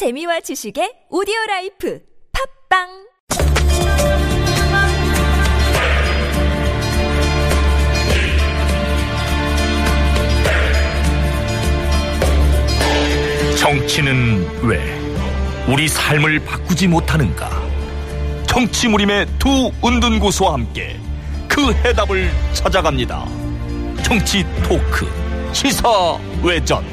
재미와 지식의 오디오라이프 팟빵 정치는 왜 우리 삶을 바꾸지 못하는가? 정치무림의 두 은둔고수와 함께 그 해답을 찾아갑니다. 정치토크 시사외전.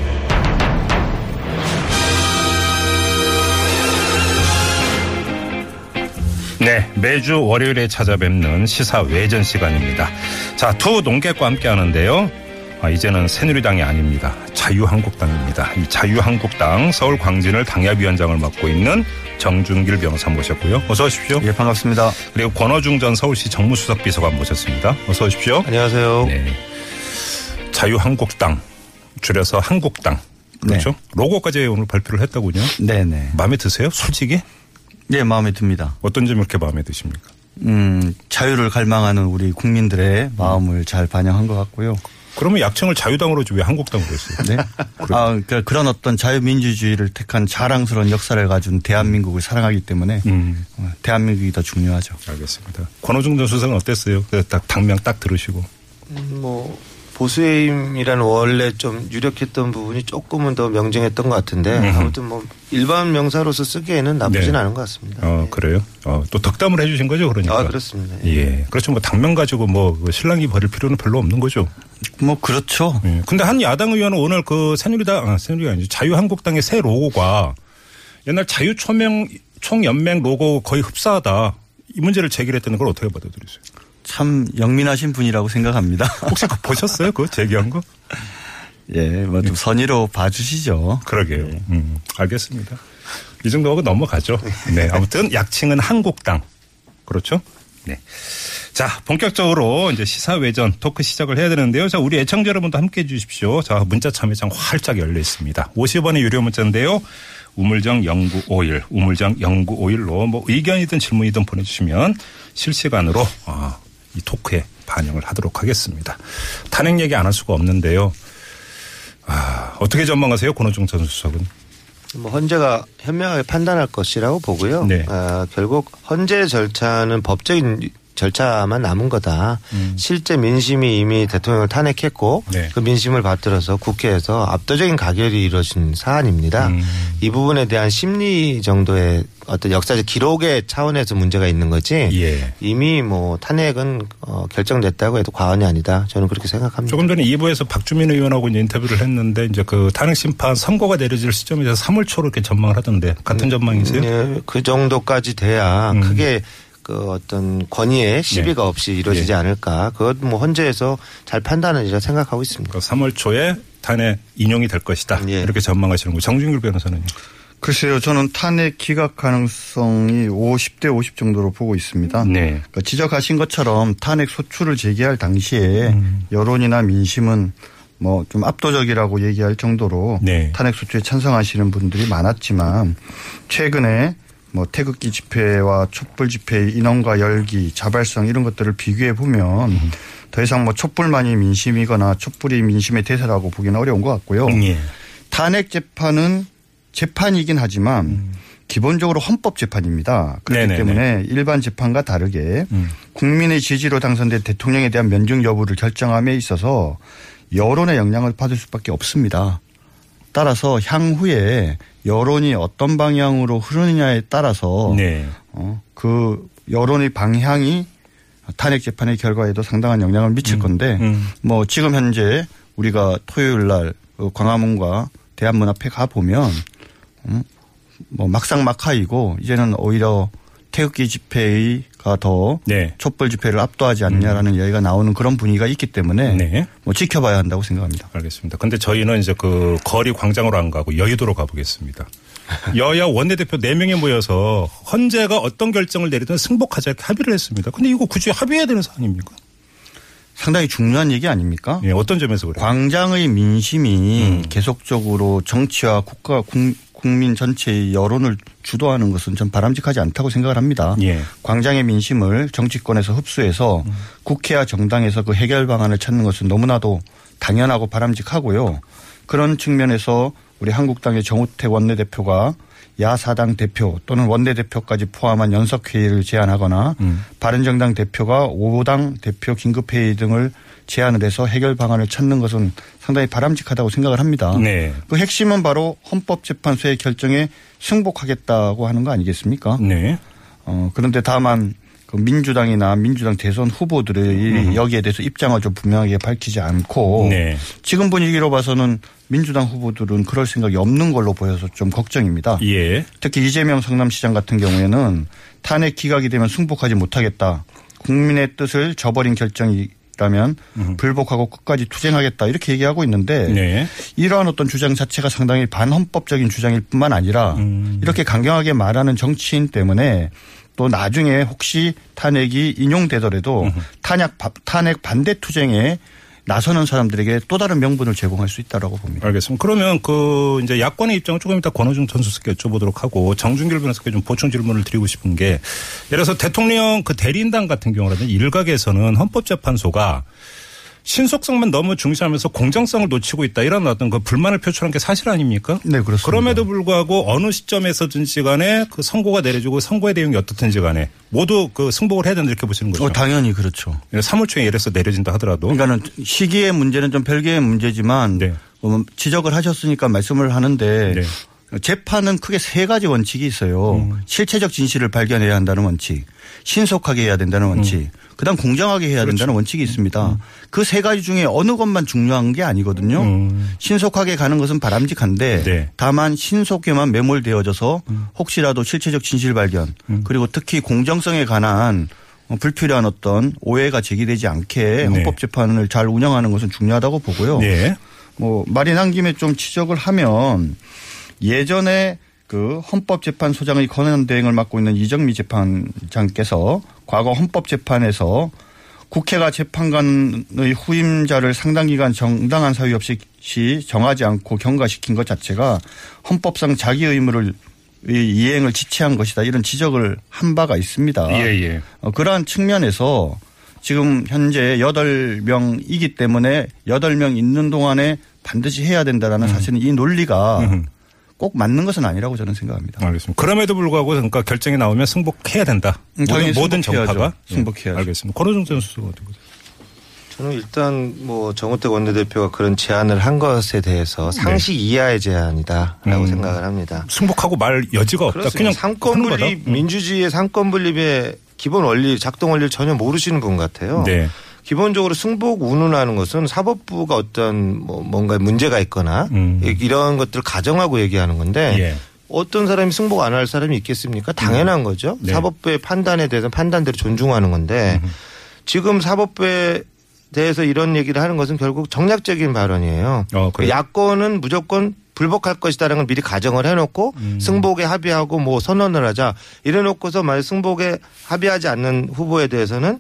네, 매주 월요일에 찾아뵙는 시사외전 시간입니다. 자, 두 논객과 함께 하는데요. 이제는 새누리당이 아닙니다. 자유한국당입니다. 이 자유한국당 서울 광진을 당협위원장을 맡고 있는 정준길 변호사 모셨고요. 어서 오십시오. 예, 반갑습니다. 그리고 권오중 전 서울시 정무수석 비서관 모셨습니다. 어서 오십시오. 안녕하세요. 네. 자유한국당, 줄여서 한국당. 그렇죠? 네. 로고까지 오늘 발표를 했다군요. 네네. 마음에 드세요? 솔직히? 네, 마음에 듭니다. 어떤 점이 그렇게 마음에 드십니까? 자유를 갈망하는 우리 국민들의 마음을 잘 반영한 것 같고요. 그러면 약칭을 자유당으로 왜 한국당으로 했어요? 네. 그러니까 그런 어떤 자유민주주의를 택한 자랑스러운 역사를 가진 대한민국을 사랑하기 때문에 대한민국이 더 중요하죠. 알겠습니다. 권오중 전 수석은 어땠어요? 딱 당명 딱 들으시고. 뭐 보수의 힘이라는 원래 좀 유력했던 부분이 조금은 더 명징했던 것 같은데 아무튼 뭐 일반 명사로서 쓰기에는 나쁘진 않은 것 같습니다. 그래요? 또 덕담을 해주신 거죠, 그러니까? 그렇습니다. 예. 그렇죠. 뭐 당명 가지고 뭐 실랑이 벌일 필요는 별로 없는 거죠. 뭐 그렇죠. 예. 근데 한 야당 의원은 오늘 그 새누리당 아니죠, 자유한국당의 새 로고가 옛날 자유총연맹 로고 거의 흡사하다, 이 문제를 제기했다는 걸 어떻게 받아들이세요? 참 영민하신 분이라고 생각합니다. 혹시 그거 보셨어요? 그거 제기한 거? 예, 뭐 좀 선의로 봐주시죠. 그러게요. 네. 알겠습니다. 이 정도 하고 넘어가죠. 네, 아무튼 약칭은 한국당. 그렇죠? 네. 자, 본격적으로 이제 시사외전 토크 시작을 해야 되는데요. 자, 우리 애청자 여러분도 함께 해 주십시오. 자, 문자 참여창 활짝 열려 있습니다. 50원의 유료 문자인데요. 우물정 0951로 뭐 의견이든 질문이든 보내주시면 실시간으로 이 토크에 반영을 하도록 하겠습니다. 탄핵 얘기 안 할 수가 없는데요. 어떻게 전망하세요, 권오중 전 수석은? 뭐 헌재가 현명하게 판단할 것이라고 보고요. 네. 결국 헌재 절차는 법적인 절차만 남은 거다. 실제 민심이 이미 대통령을 탄핵했고 그 민심을 받들어서 국회에서 압도적인 가결이 이루어진 사안입니다. 이 부분에 대한 심리 정도의 어떤 역사적 기록의 차원에서 문제가 있는 거지. 예. 이미 뭐 탄핵은 결정됐다고 해도 과언이 아니다. 저는 그렇게 생각합니다. 조금 전에 2부에서 박주민 의원하고 이제 인터뷰를 했는데 이제 그 탄핵 심판 선고가 내려질 시점에서 3월 초로 이렇게 전망을 하던데 같은 전망이세요? 네, 그 정도까지 돼야 크게 그 어떤 권위의 시비가 없이 이루어지지 않을까. 그것 뭐 헌재에서 잘 판단하리라 생각하고 있습니다. 3월 초에 탄핵 인용이 될 것이다. 이렇게 전망하시는 거예요. 정준길 변호사는요? 글쎄요, 저는 탄핵 기각 가능성이 50대 50 정도로 보고 있습니다. 네. 그러니까 지적하신 것처럼 탄핵 소추를 제기할 당시에 여론이나 민심은 뭐 좀 압도적이라고 얘기할 정도로 탄핵 소추에 찬성하시는 분들이 많았지만 최근에 뭐 태극기 집회와 촛불 집회의 인원과 열기, 자발성 이런 것들을 비교해 보면 더 이상 뭐 촛불만이 민심이거나 촛불이 민심의 대세라고 보기는 어려운 것 같고요. 탄핵 재판은 재판이긴 하지만 기본적으로 헌법 재판입니다. 그렇기 때문에 일반 재판과 다르게 국민의 지지로 당선된 대통령에 대한 면증 여부를 결정함에 있어서 여론의 영향을 받을 수밖에 없습니다. 따라서 향후에 여론이 어떤 방향으로 흐르느냐에 따라서 그 여론의 방향이 탄핵 재판의 결과에도 상당한 영향을 미칠 건데 뭐 지금 현재 우리가 토요일 날 광화문과 대한문 앞에 가보면 뭐 막상막하이고 이제는 오히려 태극기 집회가 더 촛불 집회를 압도하지 않냐라는 이야기가 나오는 그런 분위기가 있기 때문에 뭐 지켜봐야 한다고 생각합니다. 알겠습니다. 근데 저희는 이제 그 거리 광장으로 안 가고 여의도로 가보겠습니다. 여야 원내대표 4명이 모여서 헌재가 어떤 결정을 내리든 승복하자 이렇게 합의를 했습니다. 근데 이거 굳이 합의해야 되는 사안입니까? 상당히 중요한 얘기 아닙니까? 예, 어떤 점에서 그래요? 광장의 민심이 계속적으로 정치와 국가, 국민 전체의 여론을 주도하는 것은 전 바람직하지 않다고 생각을 합니다. 예. 광장의 민심을 정치권에서 흡수해서 국회와 정당에서 그 해결 방안을 찾는 것은 너무나도 당연하고 바람직하고요. 그런 측면에서 우리 한국당의 정우택 원내대표가 야사당 대표 또는 원내대표까지 포함한 연석회의를 제안하거나 바른정당 대표가 5당 대표 긴급회의 등을 제안을 해서 해결 방안을 찾는 것은 상당히 바람직하다고 생각을 합니다. 네. 그 핵심은 바로 헌법재판소의 결정에 승복하겠다고 하는 거 아니겠습니까? 네. 그런데 다만 그 민주당이나 민주당 대선 후보들이 여기에 대해서 입장을 좀 분명하게 밝히지 않고 네. 지금 분위기로 봐서는 민주당 후보들은 그럴 생각이 없는 걸로 보여서 좀 걱정입니다. 예. 특히 이재명 성남시장 같은 경우에는 탄핵 기각이 되면 승복하지 못하겠다. 국민의 뜻을 저버린 결정이 라면 불복하고 끝까지 투쟁하겠다 이렇게 얘기하고 있는데 네. 이러한 어떤 주장 자체가 상당히 반헌법적인 주장일 뿐만 아니라 이렇게 강경하게 말하는 정치인 때문에 또 나중에 혹시 탄핵이 인용되더라도 탄핵 반대 투쟁에 나서는 사람들에게 또 다른 명분을 제공할 수 있다라고 봅니다. 알겠습니다. 그러면 그 이제 야권의 입장을 조금 이따 권오중 전 수석께 여쭤보도록 하고 정준길 변호사께 좀 보충 질문을 드리고 싶은 게 예를 들어서 대통령 그 대리인단 같은 경우라든지 일각에서는 헌법재판소가 신속성만 너무 중시하면서 공정성을 놓치고 있다 이런 어떤 그 불만을 표출한 게 사실 아닙니까? 네, 그렇습니다. 그럼에도 불구하고 어느 시점에서든지 간에 그 선고가 내려지고 선고의 대응이 어떻든지 간에 모두 그 승복을 해야 된다 이렇게 보시는 거죠? 당연히 그렇죠. 3월 초에 예를 들어서 내려진다 하더라도. 그러니까 시기의 문제는 좀 별개의 문제지만 네. 지적을 하셨으니까 말씀을 하는데 네. 재판은 크게 세 가지 원칙이 있어요. 실체적 진실을 발견해야 한다는 원칙, 신속하게 해야 된다는 원칙, 그다음 공정하게 해야 그렇죠. 된다는 원칙이 있습니다. 그 세 가지 중에 어느 것만 중요한 게 아니거든요. 신속하게 가는 것은 바람직한데 네. 다만 신속에만 매몰되어져서 혹시라도 실체적 진실 발견 그리고 특히 공정성에 관한 불필요한 어떤 오해가 제기되지 않게 헌법재판을 네. 잘 운영하는 것은 중요하다고 보고요. 네. 말이 난 김에 좀 지적을 하면 예전에 그 헌법재판소장의 권한 대행을 맡고 있는 이정미 재판장께서 과거 헌법재판에서 국회가 재판관의 후임자를 상당 기간 정당한 사유 없이 정하지 않고 경과시킨 것 자체가 헌법상 자기 의무를 이행을 지체한 것이다 이런 지적을 한 바가 있습니다. 예예. 그러한 측면에서 지금 현재 8명이기 때문에 8명 있는 동안에 반드시 해야 된다라는 사실은 이 논리가 꼭 맞는 것은 아니라고 저는 생각합니다. 알겠습니다. 그럼에도 불구하고 그러니까 결정이 나오면 승복해야 된다. 모든 정파가 승복해야죠. 알겠습니다. 권오중 전 수석 어떻게 보세요? 저는 일단 정우택 원내대표가 그런 제안을 한 것에 대해서 상식 네. 이하의 제안이다라고 생각을 합니다. 승복하고 말 여지가 없다. 그냥 삼권분립 민주주의의 삼권분립의 기본 원리 작동 원리를 전혀 모르시는 분 같아요. 네. 기본적으로 승복 운운하는 것은 사법부가 어떤 뭔가 문제가 있거나 이런 것들을 가정하고 얘기하는 건데 예. 어떤 사람이 승복 안 할 사람이 있겠습니까? 당연한 거죠. 네. 사법부의 판단에 대해서 판단대로 존중하는 건데 지금 사법부에 대해서 이런 얘기를 하는 것은 결국 정략적인 발언이에요. 그래요? 야권은 무조건 불복할 것이다라는 걸 미리 가정을 해놓고 승복에 합의하고 선언을 하자 이래놓고서 만약 승복에 합의하지 않는 후보에 대해서는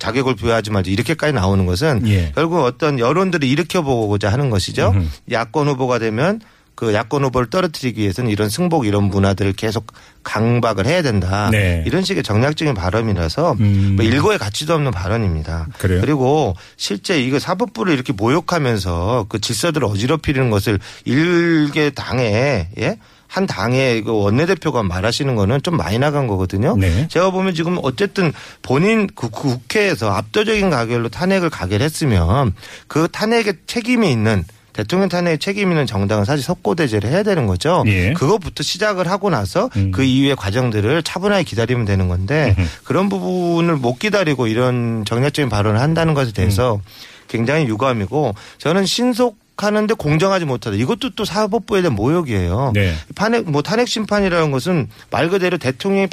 자격을 부여하지 말자 이렇게까지 나오는 것은 예. 결국 어떤 여론들을 일으켜보고자 하는 것이죠. 야권 후보가 되면 그 야권 후보를 떨어뜨리기 위해서는 이런 승복 이런 문화들을 계속 강박을 해야 된다. 네. 이런 식의 정략적인 발언이라서 일고의 가치도 없는 발언입니다. 그래요? 그리고 실제 이거 사법부를 이렇게 모욕하면서 그 질서들을 어지럽히는 것을 일개 당에 예? 한 당의 원내대표가 말하시는 거는 좀 많이 나간 거거든요. 네. 제가 보면 지금 어쨌든 본인 국회에서 압도적인 가결로 탄핵을 가결했으면 그 탄핵에 책임이 있는 대통령 탄핵에 책임 있는 정당은 사실 석고대죄를 해야 되는 거죠. 예. 그것부터 시작을 하고 나서 그 이후의 과정들을 차분하게 기다리면 되는 건데 그런 부분을 못 기다리고 이런 정략적인 발언을 한다는 것에 대해서 굉장히 유감이고 저는 신속하는데 공정하지 못하다. 이것도 또 사법부에 대한 모욕이에요. 네. 탄핵 심판이라는 것은 말 그대로 대통령이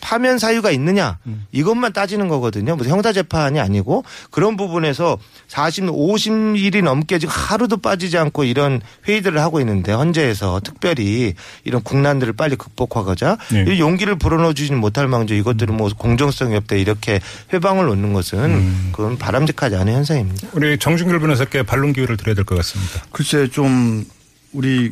파면 사유가 있느냐 이것만 따지는 거거든요. 무슨 형사재판이 아니고 그런 부분에서 50일이 넘게 지금 하루도 빠지지 않고 이런 회의들을 하고 있는데 헌재에서 특별히 이런 국난들을 빨리 극복하고자 네. 용기를 불어넣어주지는 못할 망정 이것들은 공정성이 없다 이렇게 회방을 놓는 것은 그건 바람직하지 않은 현상입니다. 우리 정준길 변호사께 반론 기회를 드려야 될 것 같습니다. 글쎄 좀 우리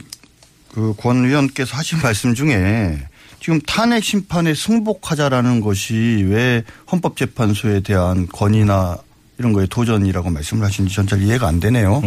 그 권 의원께서 하신 말씀 중에 지금 탄핵 심판에 승복하자라는 것이 왜 헌법재판소에 대한 건의나 이런 거에 도전이라고 말씀을 하시는지 전 잘 이해가 안 되네요.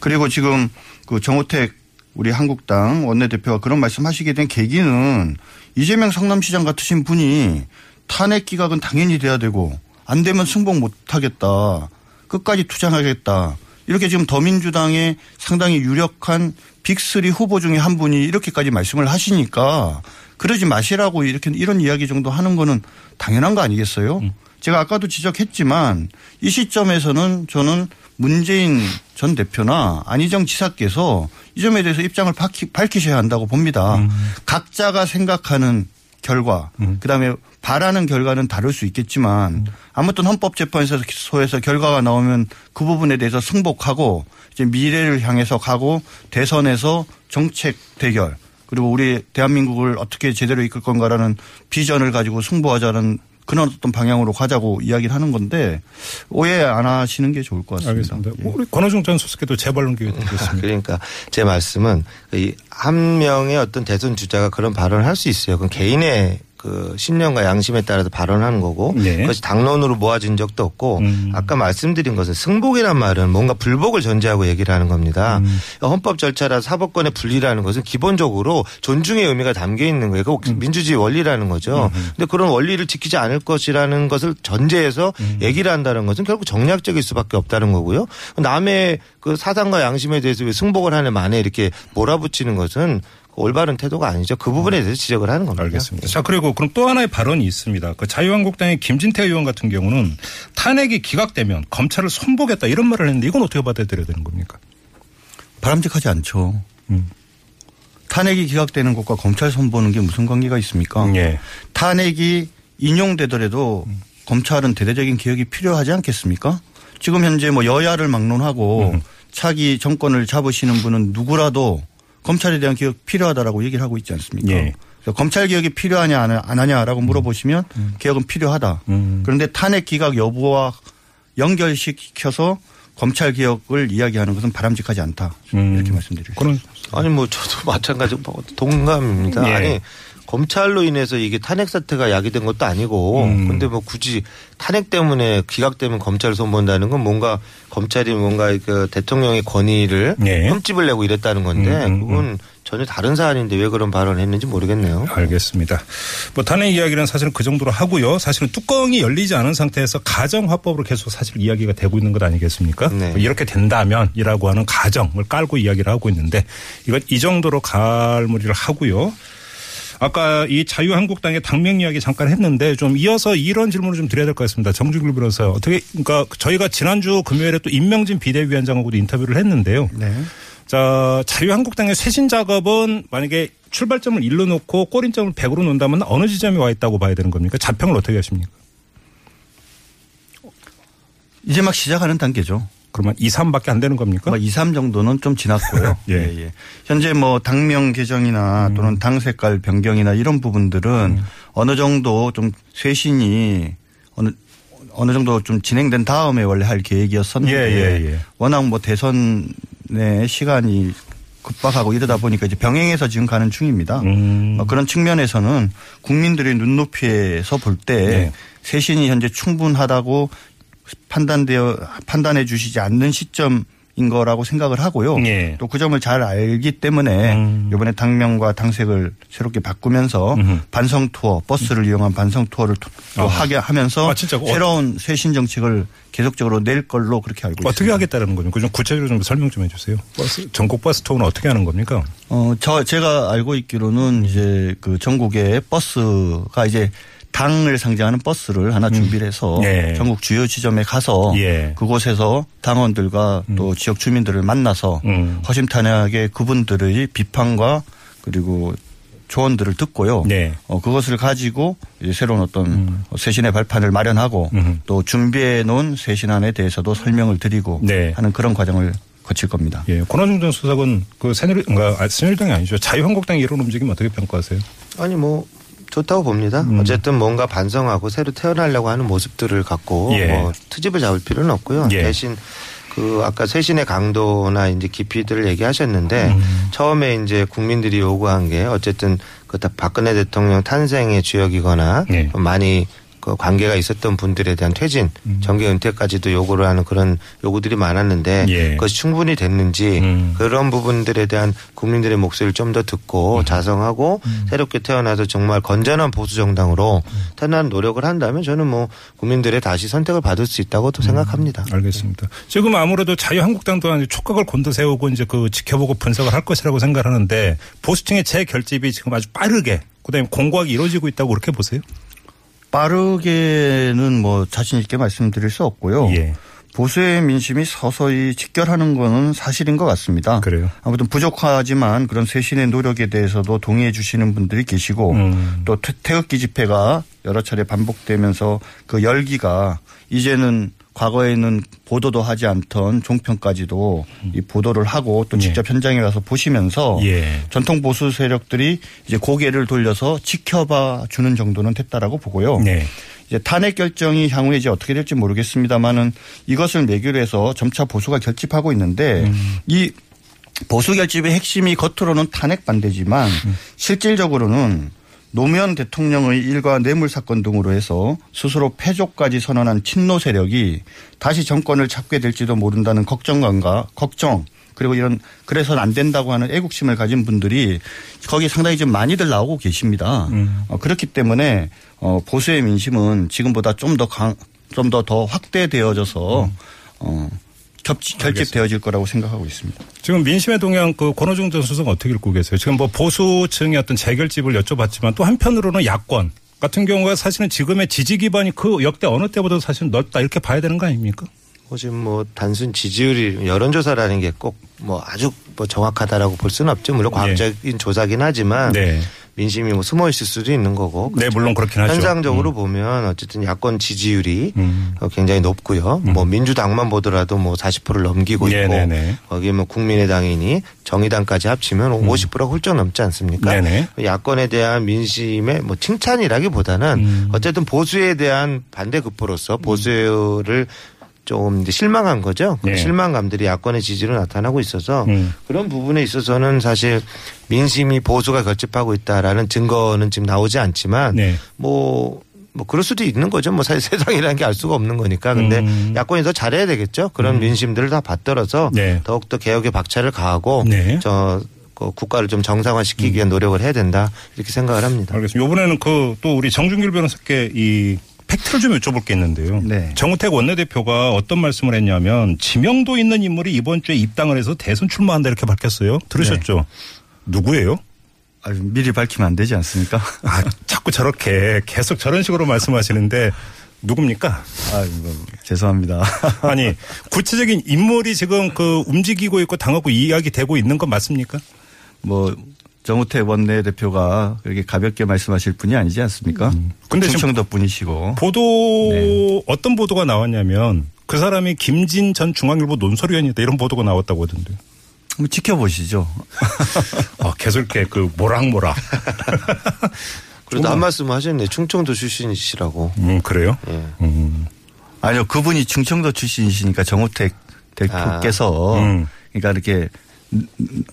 그리고 지금 그 정우택 우리 한국당 원내대표가 그런 말씀하시게 된 계기는 이재명 성남시장 같으신 분이 탄핵 기각은 당연히 돼야 되고 안 되면 승복 못하겠다. 끝까지 투쟁하겠다. 이렇게 지금 더민주당의 상당히 유력한 빅3 후보 중에 한 분이 이렇게까지 말씀을 하시니까 그러지 마시라고 이렇게 이런 이야기 정도 하는 거는 당연한 거 아니겠어요? 제가 아까도 지적했지만 이 시점에서는 저는 문재인 전 대표나 안희정 지사께서 이 점에 대해서 입장을 밝히셔야 한다고 봅니다. 각자가 생각하는 결과 그다음에 바라는 결과는 다를 수 있겠지만 아무튼 헌법재판소에서 결과가 나오면 그 부분에 대해서 승복하고 이제 미래를 향해서 가고 대선에서 정책 대결 그리고 우리 대한민국을 어떻게 제대로 이끌 건가라는 비전을 가지고 승부하자는 그런 어떤 방향으로 가자고 이야기를 하는 건데 오해 안 하시는 게 좋을 것 같습니다. 알겠습니다. 예. 우리 권오중 전 수석께도 재발론 기회 드리겠습니다. 그러니까 제 말씀은 한 명의 어떤 대선 주자가 그런 발언을 할 수 있어요. 그건 개인의 그 신념과 양심에 따라서 발언하는 거고 네. 그것이 당론으로 모아진 적도 없고 아까 말씀드린 것은 승복이란 말은 뭔가 불복을 전제하고 얘기를 하는 겁니다. 헌법 절차라 사법권의 분리라는 것은 기본적으로 존중의 의미가 담겨 있는 거예요. 그 민주주의 원리라는 거죠. 그런데 그런 원리를 지키지 않을 것이라는 것을 전제해서 얘기를 한다는 것은 결국 정략적일 수밖에 없다는 거고요. 남의 그 사상과 양심에 대해서 왜 승복을 하는 만에 이렇게 몰아붙이는 것은 올바른 태도가 아니죠. 그 부분에 대해서 지적을 하는 겁니다. 알겠습니다. 자, 그리고 그럼 또 하나의 발언이 있습니다. 그 자유한국당의 김진태 의원 같은 경우는 탄핵이 기각되면 검찰을 손보겠다 이런 말을 했는데 이건 어떻게 받아들여야 되는 겁니까? 바람직하지 않죠. 탄핵이 기각되는 것과 검찰 손보는 게 무슨 관계가 있습니까? 예. 탄핵이 인용되더라도 검찰은 대대적인 개혁이 필요하지 않겠습니까? 지금 현재 뭐 여야를 막론하고 차기 정권을 잡으시는 분은 누구라도 검찰에 대한 개혁 필요하다라고 얘기를 하고 있지 않습니까? 예. 그래서 검찰 개혁이 필요하냐 안 하냐라고 물어보시면 개혁은 필요하다. 그런데 탄핵 기각 여부와 연결시켜서 검찰 개혁을 이야기하는 것은 바람직하지 않다. 이렇게 말씀드리겠습니다. 아니 뭐 저도 마찬가지로 동감입니다. 예. 아니 검찰로 인해서 이게 탄핵 사태가 야기된 것도 아니고 근데 뭐 굳이 탄핵 때문에 기각되면 검찰을 손본다는 건 뭔가 검찰이 뭔가 그 대통령의 권위를 네. 흠집을 내고 이랬다는 건데 그건 전혀 다른 사안인데 왜 그런 발언을 했는지 모르겠네요. 알겠습니다. 뭐 탄핵 이야기는 사실은 그 정도로 하고요. 사실은 뚜껑이 열리지 않은 상태에서 가정화법으로 계속 사실 이야기가 되고 있는 것 아니겠습니까? 네. 이렇게 된다면 이라고 하는 가정을 깔고 이야기를 하고 있는데 이건 이 정도로 갈무리를 하고요. 아까 이 자유한국당의 당명 이야기 잠깐 했는데 좀 이어서 이런 질문을 좀 드려야 될 것 같습니다. 정준길 변호사 어떻게 그러니까 저희가 지난주 금요일에 또 인명진 비대위원장하고도 인터뷰를 했는데요. 네. 자 자유한국당의 쇄신 작업은 만약에 출발점을 1로 놓고 꼬린점을 100으로 놓는다면 어느 지점에 와 있다고 봐야 되는 겁니까? 자평을 어떻게 하십니까? 이제 막 시작하는 단계죠. 그러면 2, 3밖에 안 되는 겁니까? 2, 3 정도는 좀 지났고요. 예. 예, 예. 현재 뭐 당명 개정이나 또는 당 색깔 변경이나 이런 부분들은 어느 정도 좀 쇄신이 어느 정도 좀 진행된 다음에 원래 할 계획이었었는데 예, 예, 예. 워낙 뭐 대선의 시간이 급박하고 이러다 보니까 이제 병행해서 지금 가는 중입니다. 그런 측면에서는 국민들의 눈높이에서 볼 때 예. 쇄신이 현재 충분하다고 판단해 주시지 않는 시점인 거라고 생각을 하고요. 예. 또 그 점을 잘 알기 때문에 이번에 당명과 당색을 새롭게 바꾸면서 반성 투어, 버스를 이용한 반성 투어를 또 하게 하면서 새로운 쇄신 정책을 계속적으로 낼 걸로 그렇게 알고 있습니다. 어떻게 하겠다는 거죠? 그 좀 구체적으로 좀 설명 좀 해주세요. 버스, 전국 버스 투어는 어떻게 하는 겁니까? 제가 알고 있기로는 이제 그 전국의 버스가 이제 당을 상징하는 버스를 하나 준비를 해서 네. 전국 주요 지점에 가서 예. 그곳에서 당원들과 또 지역 주민들을 만나서 허심탄회하게 그분들의 비판과 그리고 조언들을 듣고요. 네. 그것을 가지고 이제 새로운 어떤 쇄신의 발판을 마련하고 또 준비해 놓은 쇄신안에 대해서도 설명을 드리고 네. 하는 그런 과정을 거칠 겁니다. 예, 권오중 전 수석은 그 새누리당이 아니죠. 자유한국당의 이런 움직임 어떻게 평가하세요? 아니 뭐. 좋다고 봅니다. 어쨌든 뭔가 반성하고 새로 태어나려고 하는 모습들을 갖고 예. 뭐 트집을 잡을 필요는 없고요. 예. 대신 그 아까 쇄신의 강도나 이제 깊이들을 얘기하셨는데 처음에 이제 국민들이 요구한 게 어쨌든 그 박근혜 대통령 탄생의 주역이거나 예. 많이 그 관계가 있었던 분들에 대한 퇴진, 정계 은퇴까지도 요구를 하는 그런 요구들이 많았는데 예. 그것이 충분히 됐는지 그런 부분들에 대한 국민들의 목소리를 좀 더 듣고 자성하고 새롭게 태어나서 정말 건전한 보수 정당으로 태어난 노력을 한다면 저는 뭐 국민들의 다시 선택을 받을 수 있다고도 생각합니다. 알겠습니다. 지금 아무래도 자유한국당 또한 촉각을 곤두세우고 이제 그 지켜보고 분석을 할 것이라고 생각하는데 보수층의 재결집이 지금 아주 빠르게 그다음에 공고하게 이루어지고 있다고 그렇게 보세요? 빠르게는 뭐 자신 있게 말씀드릴 수 없고요. 예. 보수의 민심이 서서히 직결하는 거는 사실인 것 같습니다. 그래요. 아무튼 부족하지만 그런 쇄신의 노력에 대해서도 동의해 주시는 분들이 계시고 또 태극기 집회가 여러 차례 반복되면서 그 열기가 이제는 과거에는 보도도 하지 않던 종편까지도 이 보도를 하고 또 직접 예. 현장에 가서 보시면서 예. 전통 보수 세력들이 이제 고개를 돌려서 지켜봐 주는 정도는 됐다라고 보고요. 예. 이제 탄핵 결정이 향후에 이제 어떻게 될지 모르겠습니다만은 이것을 매기로 해서 점차 보수가 결집하고 있는데 이 보수 결집의 핵심이 겉으로는 탄핵 반대지만 실질적으로는 노무현 대통령의 일과 뇌물 사건 등으로 해서 스스로 패조까지 선언한 친노 세력이 다시 정권을 잡게 될지도 모른다는 걱정감과 걱정 그리고 이런 그래서는 안 된다고 하는 애국심을 가진 분들이 거기 상당히 좀 많이들 나오고 계십니다. 그렇기 때문에 보수의 민심은 지금보다 좀 더 확대되어져서 결집되어질 거라고 생각하고 있습니다. 지금 민심의 동향 그 권오중 전 수석 어떻게 읽고 계세요? 지금 뭐 보수층의 어떤 재결집을 여쭤봤지만 또 한편으로는 야권 같은 경우가 사실은 지금의 지지 기반이 그 역대 어느 때보다 사실 넓다 이렇게 봐야 되는 거 아닙니까? 지금 뭐 단순 지지율이 여론조사라는 게 꼭 뭐 아주 뭐 정확하다라고 볼 수는 없죠. 물론 과학적인 네. 조사긴 하지만. 네. 민심이 뭐 숨어 있을 수도 있는 거고. 네, 물론 그렇긴 하죠. 현상적으로 보면 어쨌든 야권 지지율이 굉장히 높고요. 뭐 민주당만 보더라도 뭐 40%를 넘기고 있고 네네네. 거기에 뭐 국민의당이니 정의당까지 합치면 50%가 훌쩍 넘지 않습니까? 네네. 야권에 대한 민심의 뭐 칭찬이라기보다는 어쨌든 보수에 대한 반대급부로서 보수를 조금 이제 실망한 거죠. 네. 실망감들이 야권의 지지로 나타나고 있어서 그런 부분에 있어서는 사실 민심이 보수가 결집하고 있다라는 증거는 지금 나오지 않지만 네. 뭐 그럴 수도 있는 거죠. 뭐 사실 세상이라는 게 알 수가 없는 거니까. 근데 야권이 더 잘해야 되겠죠. 그런 민심들을 다 받들어서 네. 더욱더 개혁의 박차를 가하고 네. 국가를 좀 정상화시키기 위한 노력을 해야 된다 이렇게 생각을 합니다. 알겠습니다. 이번에는 또 우리 정준길 변호사께 이 팩트를 좀 여쭤볼 게 있는데요. 네. 정우택 원내대표가 어떤 말씀을 했냐면 지명도 있는 인물이 이번 주에 입당을 해서 대선 출마한다 이렇게 밝혔어요. 들으셨죠? 네. 누구예요? 미리 밝히면 안 되지 않습니까? 자꾸 저렇게 계속 저런 식으로 말씀하시는데 누굽니까? 죄송합니다. 아니 구체적인 인물이 지금 그 움직이고 있고 당하고 이야기되고 있는 건 맞습니까? 정우택 원내대표가 그렇게 가볍게 말씀하실 분이 아니지 않습니까? 근데 충청도 분이시고. 네. 어떤 보도가 나왔냐면 그 사람이 김진 전 중앙일보 논설위원이다 이런 보도가 나왔다고 하던데. 한번 지켜보시죠. 계속 이렇게 모락모락. 그래도 한 말씀 하셨네. 충청도 출신이시라고. 그래요? 예. 아니요. 그분이 충청도 출신이시니까 정우택 대표께서 그러니까 이렇게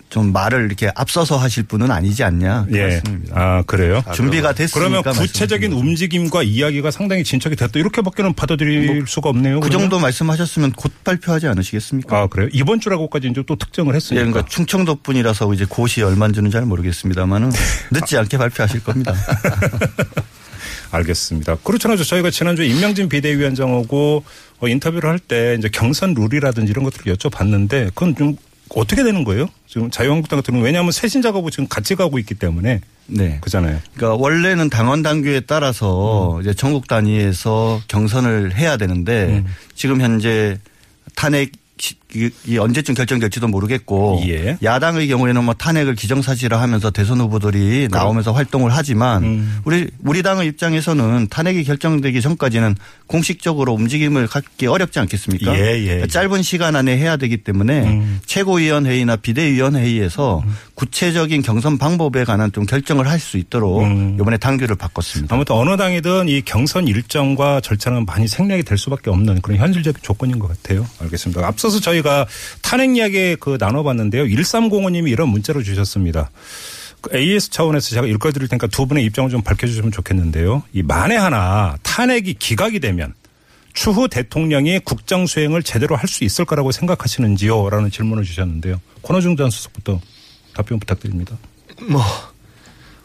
좀 말을 이렇게 앞서서 하실 분은 아니지 않냐. 예. 그렇습니다. 그래요? 준비가 됐으니까. 그러면 구체적인 움직임과 이야기가 상당히 진척이 됐다. 이렇게밖에는 받아들일 수가 없네요. 그 정도 말씀하셨으면 곧 발표하지 않으시겠습니까? 그래요? 이번 주라고까지 이제 또 특정을 했으니까. 예, 그러니까 충청도 분이라서 이제 곳이 얼마인지는 잘 모르겠습니다만은 늦지 않게 발표하실 겁니다. 알겠습니다. 그렇잖아요. 저희가 지난주에 인명진 비대위원장하고 인터뷰를 할 때 이제 경선 룰이라든지 이런 것들을 여쭤봤는데 그건 좀 어떻게 되는 거예요? 지금 자유한국당 같은 경우는 왜냐하면 쇄신 작업을 지금 같이 가고 있기 때문에 네. 그잖아요. 그러니까 원래는 당원 당규에 따라서 이제 전국 단위에서 경선을 해야 되는데 지금 현재 탄핵이 언제쯤 결정될지도 모르겠고 예. 야당의 경우에는 뭐 탄핵을 기정사실화 하면서 대선 후보들이 나오면서 활동을 하지만 우리 당의 입장에서는 탄핵이 결정되기 전까지는 공식적으로 움직임을 갖기 어렵지 않겠습니까? 그러니까 짧은 시간 안에 해야 되기 때문에 최고위원회의나 비대위원회의에서 구체적인 경선 방법에 관한 좀 결정을 할 수 있도록 이번에 당규를 바꿨습니다. 아무튼 어느 당이든 이 경선 일정과 절차는 많이 생략이 될 수밖에 없는 그런 현실적인 조건인 것 같아요. 알겠습니다. 앞서서 저희가 탄핵 이야기 나눠봤는데요. 1305님이 이런 문자를 주셨습니다. AS 차원에서 제가 일걸 드릴 테니까 두 분의 입장을 좀 밝혀주시면 좋겠는데요. 이 만에 하나 탄핵이 기각이 되면 추후 대통령이 국정 수행을 제대로 할 수 있을 거라고 생각하시는지요? 라는 질문을 주셨는데요. 권오중 전 수석부터 답변 부탁드립니다. 뭐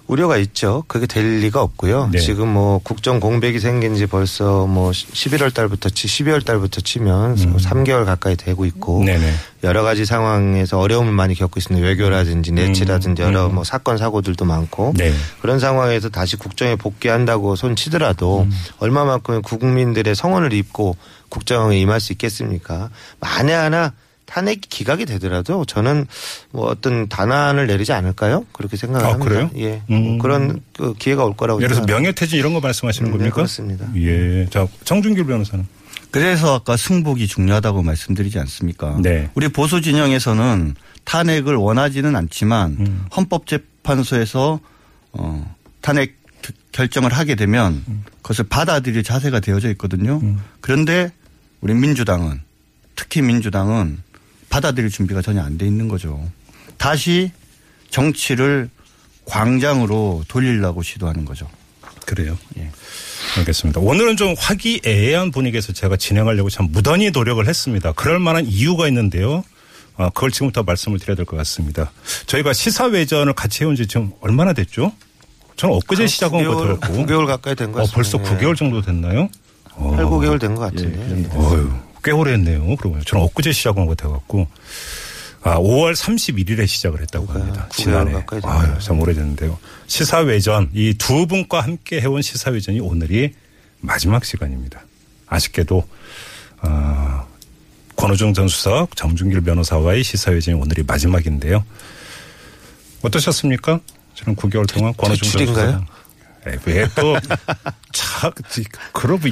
우려가 있죠. 그게 될 리가 없고요. 네. 지금 뭐 국정 공백이 생긴 지 벌써 뭐 11월 달부터 12월 달부터 치면 3개월 가까이 되고 있고 네네. 여러 가지 상황에서 어려움을 많이 겪고 있습니다. 외교라든지 내치라든지 여러 뭐 사건 사고들도 많고 네. 그런 상황에서 다시 국정에 복귀한다고 손치더라도 얼마만큼 국민들의 성원을 입고 국정에 임할 수 있겠습니까? 만에 하나 탄핵 기각이 되더라도 저는 뭐 어떤 단안을 내리지 않을까요? 그렇게 생각합니다. 그래요? 예. 그런 그 기회가 올 거라고. 예를 들어서 명예퇴진 이런 거 말씀하시는 겁니까? 그렇습니다. 예. 자, 정준길 변호사는. 그래서 아까 승복이 중요하다고 말씀드리지 않습니까? 네. 우리 보수 진영에서는 탄핵을 원하지는 않지만 헌법재판소에서 탄핵 결정을 하게 되면 그것을 받아들일 자세가 되어져 있거든요. 그런데 우리 민주당은 특히 민주당은 받아들일 준비가 전혀 안 돼 있는 거죠. 다시 정치를 광장으로 돌리려고 시도하는 거죠. 그래요? 예. 알겠습니다. 오늘은 좀 화기애애한 분위기에서 제가 진행하려고 참 무던히 노력을 했습니다. 그럴 만한 이유가 있는데요. 그걸 지금부터 말씀을 드려야 될 것 같습니다. 저희가 시사외전을 같이 해온 지 지금 얼마나 됐죠? 저는 엊그제 시작한 거 들었고. 9개월 가까이 된 것 같습니다. 벌써 9개월 정도 됐나요? 8, 9개월 된 것 같은데. 예. 어휴. 꽤 오래 했네요. 그러고 저는 엊그제 시작한 것 같아갖고 5월 31일에 시작을 했다고 합니다. 지난해. 아유, 참 오래됐는데요. 시사외전 이 두 분과 함께 해온 시사외전이 오늘이 마지막 시간입니다. 아쉽게도 권오중 전 수석, 정준길 변호사와의 시사외전이 오늘이 마지막인데요. 어떠셨습니까? 저는 9개월 동안 권오중 전 수석. 왜 또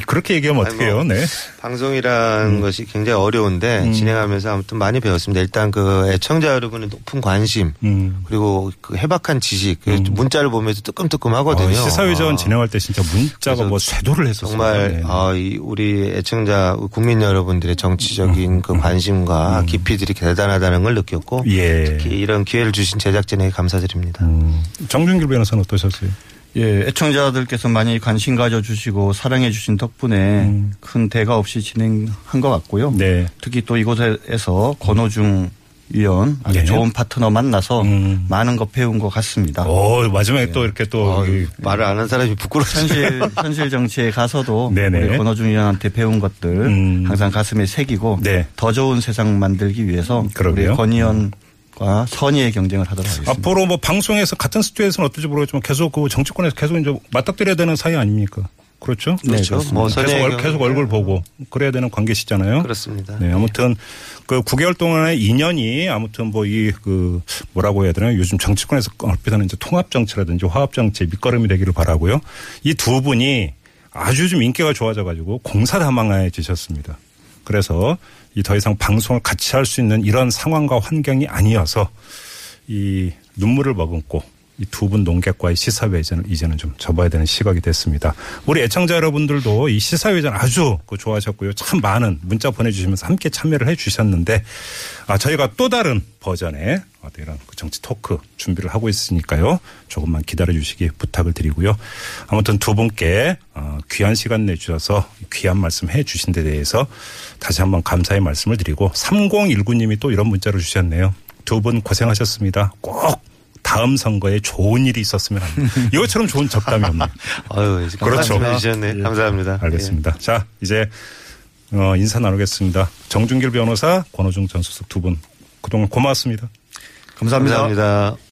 그렇게 얘기하면 어떡해요. 네. 방송이라는 것이 굉장히 어려운데 진행하면서 아무튼 많이 배웠습니다. 일단 그 애청자 여러분의 높은 관심 그리고 그 해박한 지식 문자를 보면서 뜨끔뜨끔하거든요. 시사회전 진행할 때 진짜 문자가 뭐 쇄도를 했었어요. 정말 네. 우리 애청자 국민 여러분들의 정치적인 그 관심과 깊이들이 대단하다는 걸 느꼈고 예. 특히 이런 기회를 주신 제작진에게 감사드립니다. 정준길 변호사는 어떠셨어요? 예, 애청자들께서 많이 관심 가져주시고 사랑해주신 덕분에 큰 대가 없이 진행한 것 같고요. 네. 특히 또 이곳에서 권오중 위원 아주 네. 좋은 파트너 만나서 많은 것 배운 것 같습니다. 마지막에 네. 또 이렇게 또 말을 안 한 사람이 부끄러워서 현실 정치에 가서도 우리 권오중 위원한테 배운 것들 항상 가슴에 새기고 네. 더 좋은 세상 만들기 위해서 그러게요. 우리 권 위원 선의의 경쟁을 하도록 하겠습니다. 앞으로 뭐 방송에서 같은 스튜디오에서는 어떨지 모르겠지만 계속 그 정치권에서 계속 이제 맞닥뜨려야 되는 사이 아닙니까? 그렇죠? 네, 그렇죠. 뭐 계속 얼굴 보고 그래야 되는 관계시잖아요. 그렇습니다. 네, 아무튼 네. 그 9개월 동안의 인연이 아무튼 뭐 그 뭐라고 해야 되나요? 요즘 정치권에서 얼핏하는 이제 통합 정치라든지 화합 정치 밑거름이 되기를 바라고요. 이 두 분이 아주 좀 인기가 좋아져가지고 공사다망해지셨습니다. 그래서 이 더 이상 방송을 같이 할 수 있는 이런 상황과 환경이 아니어서 이 눈물을 머금고 이 두 분 논객과의 시사회전을 이제는 좀 접어야 되는 시각이 됐습니다. 우리 애청자 여러분들도 이 시사회전 아주 좋아하셨고요. 참 많은 문자 보내주시면서 함께 참여를 해 주셨는데 저희가 또 다른 버전의 이런 정치 토크 준비를 하고 있으니까요. 조금만 기다려주시기 부탁을 드리고요. 아무튼 두 분께 귀한 시간 내주셔서 귀한 말씀 해 주신 데 대해서 다시 한번 감사의 말씀을 드리고 3019님이 또 이런 문자를 주셨네요. 두 분 고생하셨습니다. 꼭 다음 선거에 좋은 일이 있었으면 합니다. 이것처럼 좋은 적담이 없네요. 아유, 그렇죠. 주셨네. 예. 감사합니다. 알겠습니다. 예. 자, 이제 인사 나누겠습니다. 정준길 변호사, 권오중 전 수석 두 분 그동안 고맙습니다. 감사합니다. 감사합니다.